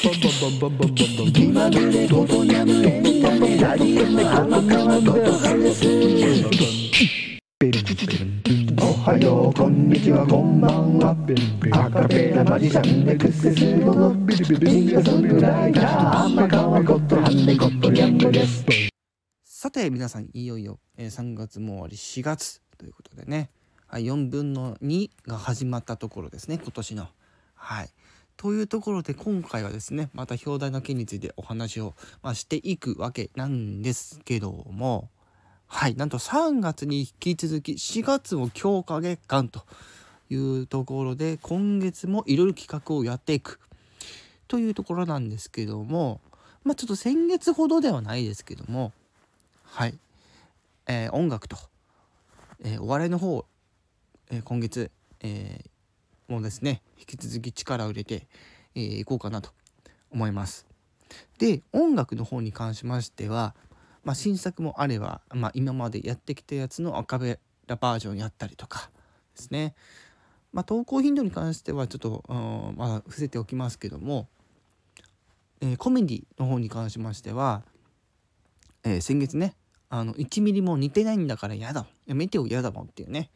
気まぐれごとなむエンタメラリアの浜川ことはです。おはよう、こんにちは、こんばんは。アカペラマジシャンでクセスゴのシンガーソングライター浜川ことはねことギャングです。さて皆さん、いよいよ3月も終わり4月ということでね、4分の2が始まったところですね、今年の。はい。というところで今回はですね、また表題の件についてお話を、していくわけなんですけども、はい、なんと3月に引き続き4月も強化月間というところで、今月もいろいろ企画をやっていくというところなんですけども、ちょっと先月ほどではないですけども、はい、音楽と、お笑いの方、今月、もうですね、引き続き力を入れていこうかなと思います。で、音楽の方に関しましては、新作もあれば、今までやってきたやつのアカペラバージョンやったりとかですね、投稿頻度に関してはちょっと伏せておきますけども、コメディの方に関しましては、先月ね、1ミリも似てないんだからやだやめてよやだもんっていうね、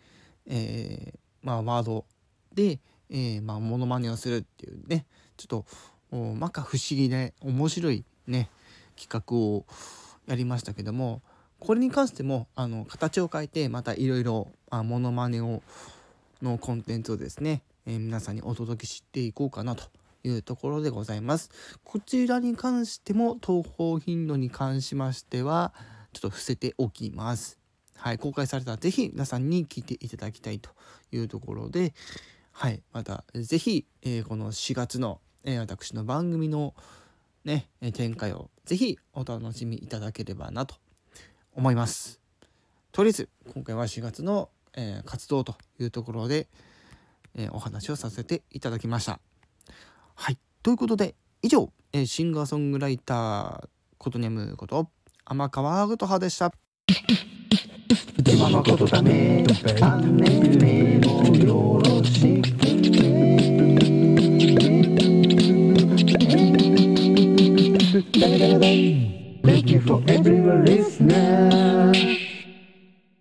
ワードで、モノマネをするっていうね、ちょっと摩訶不思議で面白いね企画をやりましたけども、これに関しても形を変えてまたいろいろモノマネをのコンテンツをですね、皆さんにお届けしていこうかなというところでございます。こちらに関しても投稿頻度に関しましてはちょっと伏せておきます。はい、公開されたらぜひ皆さんに聞いていただきたいというところで、はい、またぜひ、この4月の、私の番組の、ね、展開をぜひお楽しみいただければなと思います。とりあえず今回は4月の、活動というところで、お話をさせていただきました。はい、ということで以上、シンガーソングライターことにゃむこと天川琴葉でした。でもことだね、あんねんねもよろしく。